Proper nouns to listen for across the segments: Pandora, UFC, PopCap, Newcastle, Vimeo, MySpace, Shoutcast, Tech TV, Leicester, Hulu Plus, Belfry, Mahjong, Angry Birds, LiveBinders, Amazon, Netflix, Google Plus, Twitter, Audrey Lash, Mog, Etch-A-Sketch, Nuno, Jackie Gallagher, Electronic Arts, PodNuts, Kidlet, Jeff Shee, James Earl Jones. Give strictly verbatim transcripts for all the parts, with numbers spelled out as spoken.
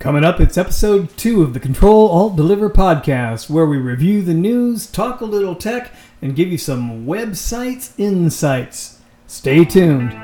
Coming up, it's episode two of the Control Alt Deliver podcast, where we review the news, talk a little tech, and give you some websites insights. Stay tuned.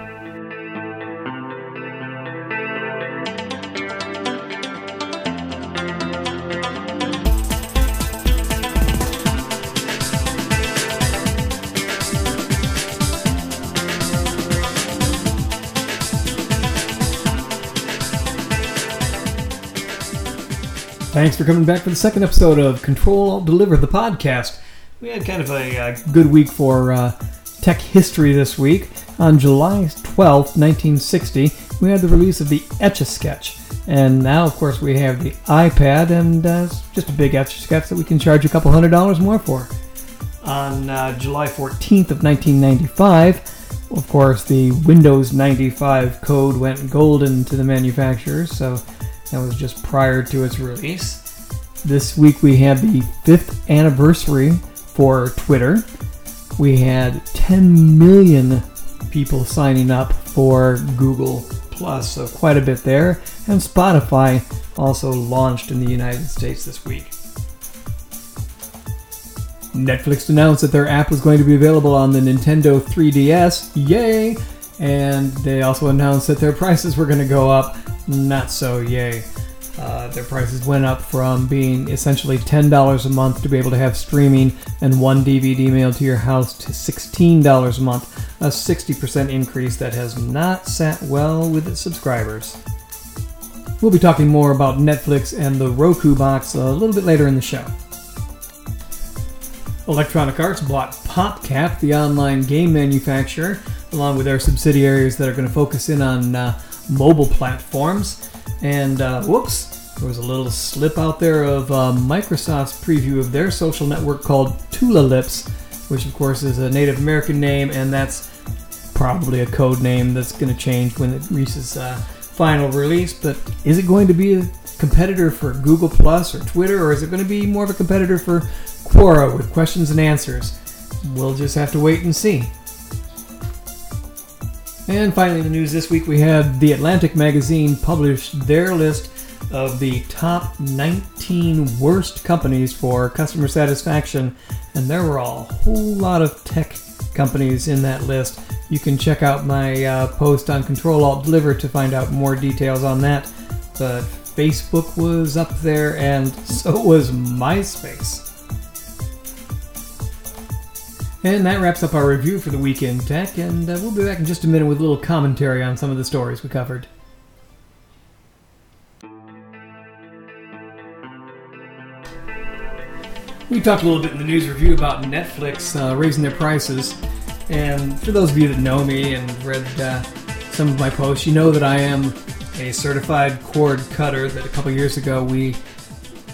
Thanks for coming back for the second episode of Control Alt Deliver, the podcast. We had kind of a, a good week for uh, tech history this week. On July twelfth, nineteen sixty, we had the release of the Etch-A-Sketch. And now, of course, we have the iPad, and uh, it's just a big Etch-A-Sketch that we can charge a couple hundred dollars more for. On uh, July fourteenth of nineteen ninety-five, of course, the Windows ninety-five code went golden to the manufacturers, so that was just prior to its release. This week we had the fifth anniversary for Twitter. We had ten million people signing up for Google Plus, so quite a bit there. And Spotify also launched in the United States this week. Netflix announced that their app was going to be available on the Nintendo three D S. Yay! And they also announced that their prices were going to go up. Not so yay. Uh, their prices went up from being essentially ten dollars a month to be able to have streaming and one D V D mailed to your house to sixteen dollars a month, a sixty percent increase that has not sat well with its subscribers. We'll be talking more about Netflix and the Roku box a little bit later in the show. Electronic Arts bought PopCap, the online game manufacturer, along with their subsidiaries that are going to focus in on uh, mobile platforms. And uh, whoops, there was a little slip out there of uh, Microsoft's preview of their social network called Tulalips, which of course is a Native American name, and that's probably a code name that's going to change when it reaches uh, final release. But is it going to be a competitor for Google Plus or Twitter, or is it going to be more of a competitor for Quora with questions and answers? We'll just have to wait and see. And finally, in the news this week, we had The Atlantic Magazine publish their list of the top nineteen worst companies for customer satisfaction, and there were a whole lot of tech companies in that list. You can check out my uh, post on Control Alt Deliver to find out more details on that. But Facebook was up there, and so was MySpace. And that wraps up our review for the week in tech, and uh, we'll be back in just a minute with a little commentary on some of the stories we covered. We talked a little bit in the news review about Netflix uh, raising their prices, and for those of you that know me and read uh, some of my posts, you know that I am a certified cord cutter, that a couple years ago we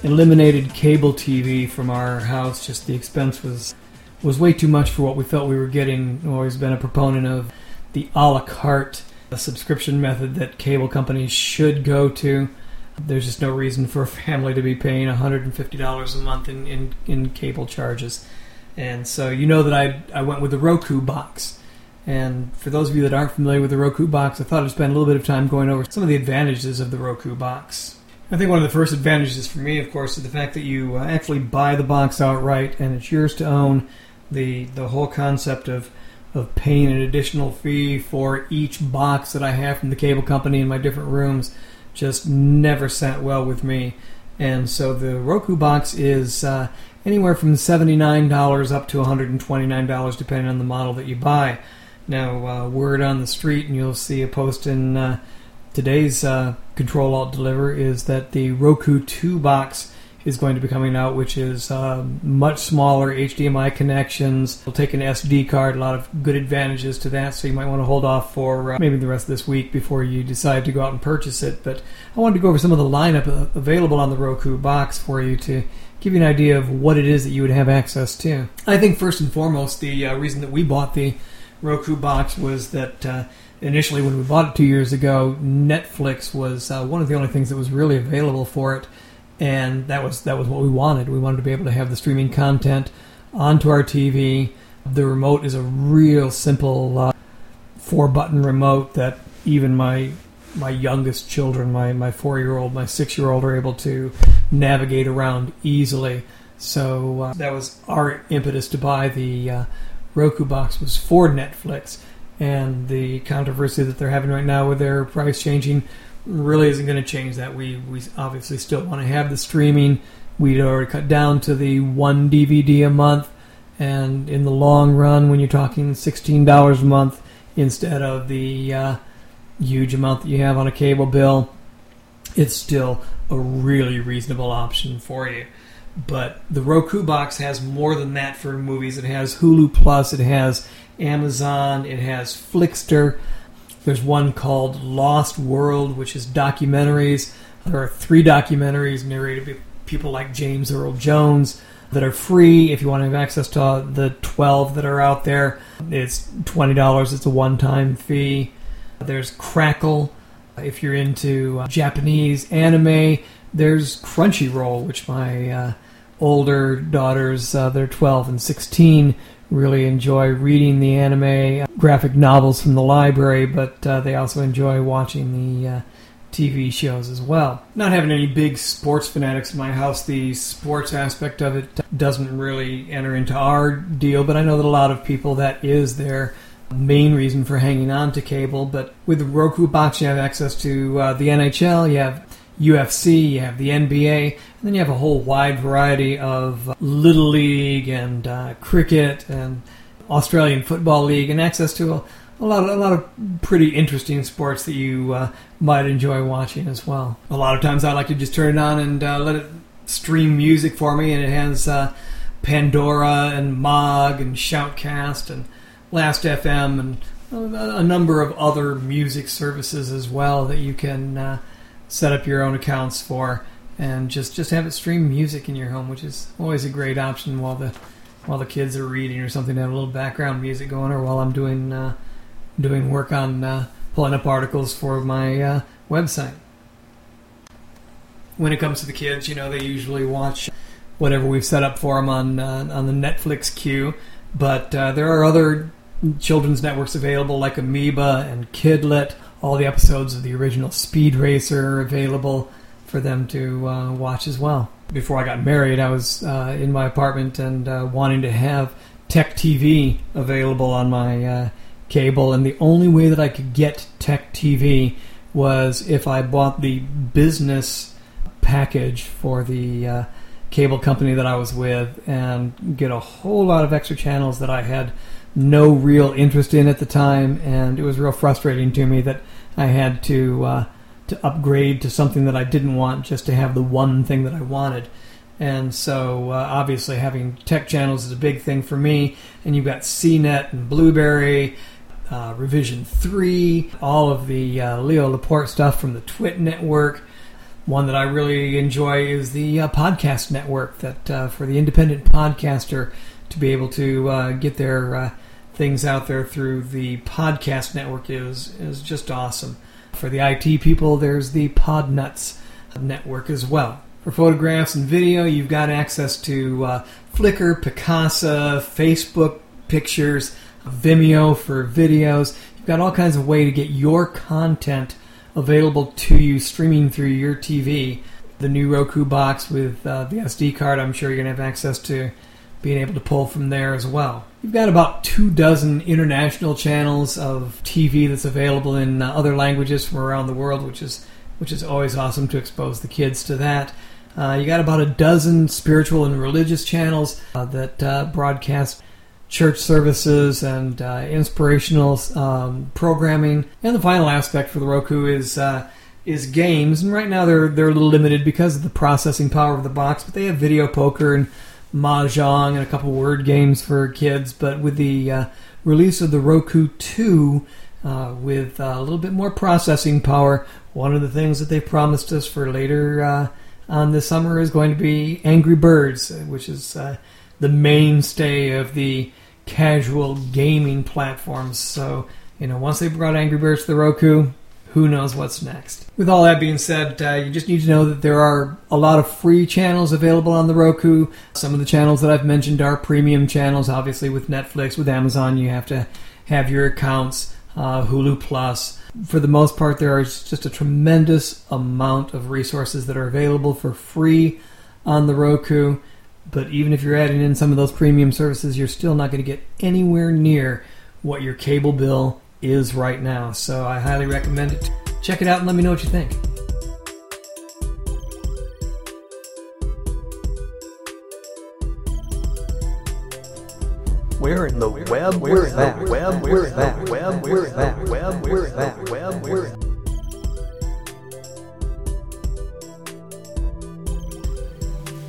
eliminated cable T V from our house. Just the expense was... was way too much for what we felt we were getting. I've always been a proponent of the a la carte, a subscription method that cable companies should go to. There's just no reason for a family to be paying one hundred fifty dollars a month in, in, in cable charges. And so you know that I, I went with the Roku box. And for those of you that aren't familiar with the Roku box, I thought I'd spend a little bit of time going over some of the advantages of the Roku box. I think one of the first advantages for me, of course, is the fact that you actually buy the box outright and it's yours to own. The the whole concept of, of paying an additional fee for each box that I have from the cable company in my different rooms just never sat well with me. And so the Roku box is uh, anywhere from seventy-nine dollars up to one hundred twenty-nine dollars depending on the model that you buy. Now, uh, word on the street, and you'll see a post in uh, today's uh, Control Alt Deliver, is that the Roku two box is going to be coming out, which is uh, much smaller, H D M I connections. It'll take an S D card, a lot of good advantages to that, so you might want to hold off for uh, maybe the rest of this week before you decide to go out and purchase it. But I wanted to go over some of the lineup available on the Roku box for you to give you an idea of what it is that you would have access to. I think first and foremost, the uh, reason that we bought the Roku box was that uh, initially when we bought it two years ago, Netflix was uh, one of the only things that was really available for it. And that was that was what we wanted. We wanted to be able to have the streaming content onto our T V. The remote is a real simple uh, four-button remote that even my my youngest children, my, my four-year-old, my six-year-old, are able to navigate around easily. So uh, that was our impetus to buy the uh, Roku box, was for Netflix. And the controversy that they're having right now with their price changing really isn't going to change that. We we obviously still want to have the streaming. We'd already cut down to the one D V D a month. And in the long run, when you're talking sixteen dollars a month instead of the uh, huge amount that you have on a cable bill, it's still a really reasonable option for you. But the Roku box has more than that for movies. It has Hulu Plus, it has Amazon, it has Flixster. There's one called Lost World, which is documentaries. There are three documentaries narrated by people like James Earl Jones that are free. If you want to have access to the twelve that are out there, it's twenty dollars. It's a one-time fee. There's Crackle. If you're into Japanese anime, there's Crunchyroll, which my uh, older daughters, uh, they're twelve and sixteen, really enjoy reading the anime graphic novels from the library, but uh, they also enjoy watching the uh, T V shows as well. Not having any big sports fanatics in my house, the sports aspect of it doesn't really enter into our deal, but I know that a lot of people, that is their main reason for hanging on to cable. But with the Roku box, you have access to uh, the N H L, you have U F C, you have the N B A, and then you have a whole wide variety of uh, Little League and uh, cricket and Australian Football League, and access to a, a lot of, a lot of pretty interesting sports that you uh, might enjoy watching as well. A lot of times I like to just turn it on and uh, let it stream music for me, and it has uh, Pandora and Mog and Shoutcast and Last F M and a, a number of other music services as well that you can uh, set up your own accounts for, and just, just have it stream music in your home, which is always a great option while the while the kids are reading or something, to have a little background music going, or while I'm doing uh, doing work on uh, pulling up articles for my uh, website. When it comes to the kids, you know, they usually watch whatever we've set up for them on uh, on the Netflix queue, but uh, there are other children's networks available like Amoeba and Kidlet. All the episodes of the original Speed Racer are available for them to uh, watch as well. Before I got married, I was uh, in my apartment and uh, wanting to have Tech T V available on my uh, cable, and the only way that I could get Tech T V was if I bought the business package for the uh, cable company that I was with, and get a whole lot of extra channels that I had no real interest in at the time, and it was real frustrating to me that I had to uh, to upgrade to something that I didn't want just to have the one thing that I wanted. And so uh, obviously having tech channels is a big thing for me, and you've got C net and Blueberry, uh, Revision three, all of the uh, Leo Laporte stuff from the Twit Network. One that I really enjoy is the uh, Podcast Network, that uh, for the independent podcaster to be able to uh, get their uh, things out there through the Podcast Network is is just awesome. For the I T people, there's the Podnuts Network as well. For photographs and video, you've got access to uh, Flickr, Picasa, Facebook Pictures, Vimeo for videos. You've got all kinds of ways to get your content available to you, streaming through your T V. The new Roku box with uh, the S D card, I'm sure you're going to have access to being able to pull from there as well. You've got about two dozen international channels of T V that's available in uh, other languages from around the world, which is which is always awesome to expose the kids to that. Uh, you got about a dozen spiritual and religious channels uh, that uh, broadcast church services and uh, inspirational um, programming. And the final aspect for the Roku is uh, is games, and right now they're they're a little limited because of the processing power of the box, but they have video poker and Mahjong and a couple word games for kids. But with the uh, release of the Roku two, uh, with uh, a little bit more processing power, one of the things that they promised us for later uh, on this summer is going to be Angry Birds, which is uh, the mainstay of the casual gaming platforms. So, you know, once they brought Angry Birds to the Roku, who knows what's next. With all that being said, uh, you just need to know that there are a lot of free channels available on the Roku. Some of the channels that I've mentioned are premium channels. Obviously with Netflix, with Amazon, you have to have your accounts. Uh, Hulu Plus, for the most part, there is just a tremendous amount of resources that are available for free on the Roku. But even if you're adding in some of those premium services, you're still not going to get anywhere near what your cable bill is right now. So I highly recommend it. Check it out and let me know what you think. Where in the web? Where is that? Web? Where is that? Web? Where is that? Web? Where is that? Web? Where is that?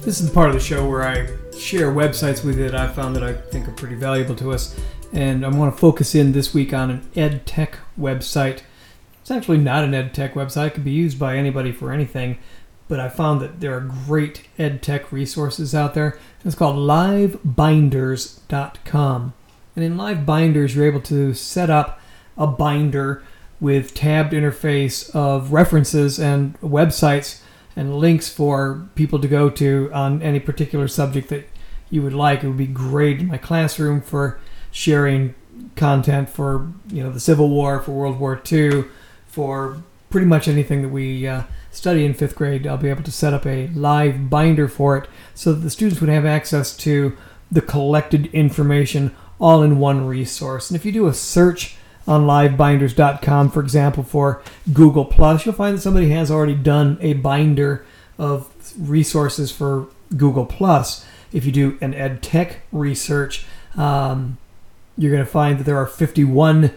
This is the part of the show where I share websites with you that I found that I think are pretty valuable to us. And I want to focus in this week on an ed tech website. It's actually not an ed tech website. It can be used by anybody for anything. But I found that there are great ed tech resources out there. It's called live binders dot com. And in LiveBinders, you're able to set up a binder with tabbed interface of references and websites and links for people to go to on any particular subject that you would like. It would be great in my classroom for sharing content for, you know, the Civil War, for World War Two, for pretty much anything that we uh, study in fifth grade. I'll be able to set up a live binder for it so that the students would have access to the collected information all in one resource. And if you do a search on live binders dot com, for example, for Google Plus, you'll find that somebody has already done a binder of resources for Google Plus. If you do an ed tech research, um, you're going to find that there are fifty-one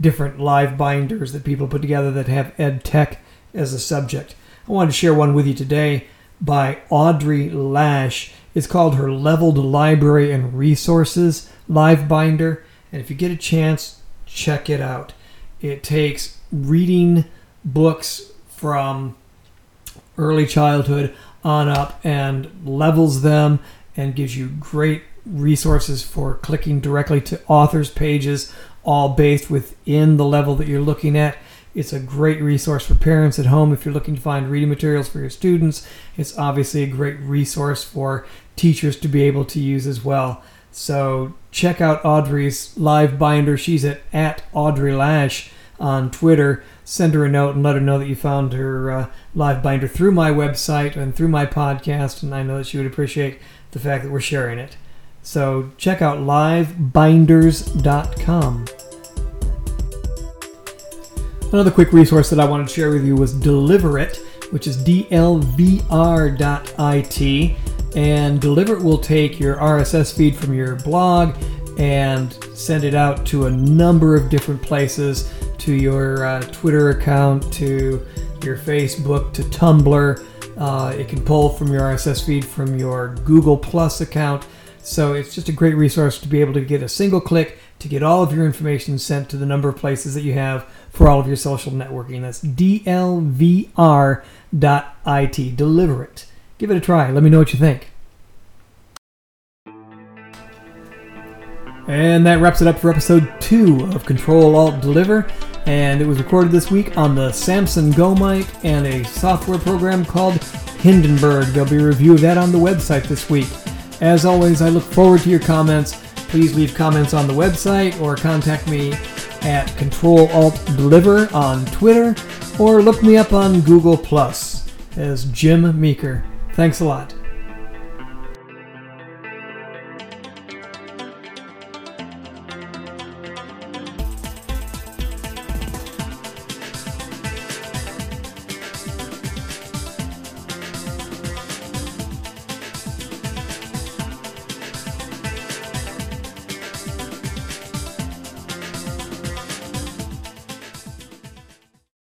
different live binders that people put together that have ed tech as a subject. I wanted to share one with you today by Audrey Lash. It's called her Leveled Library and Resources Live Binder, and if you get a chance, check it out. It takes reading books from early childhood on up and levels them and gives you great resources for clicking directly to authors' pages, all based within the level that you're looking at. It's a great resource for parents at home if you're looking to find reading materials for your students. It's obviously a great resource for teachers to be able to use as well. So check out Audrey's live binder. She's at, at Audrey Lash on Twitter. Send her a note and let her know that you found her uh, live binder through my website and through my podcast, and I know that she would appreciate the fact that we're sharing it. So check out live binders dot com. Another quick resource that I wanted to share with you was DeliverIt, which is D L V R dot I T. And DeliverIt will take your R S S feed from your blog and send it out to a number of different places, to your uh, Twitter account, to your Facebook, to Tumblr. Uh, it can pull from your R S S feed from your Google Plus account. So it's just a great resource to be able to get a single click to get all of your information sent to the number of places that you have for all of your social networking. That's D L V R dot I T, DeliverIt. Give it a try. Let me know what you think. And that wraps it up for episode two of Control Alt Deliver. And it was recorded this week on the Samson Go mic and a software program called Hindenburg. There'll be a review of that on the website this week. As always, I look forward to your comments. Please leave comments on the website or contact me at Control Alt Deliver on Twitter, or look me up on Google Plus as Jim Meeker. Thanks a lot.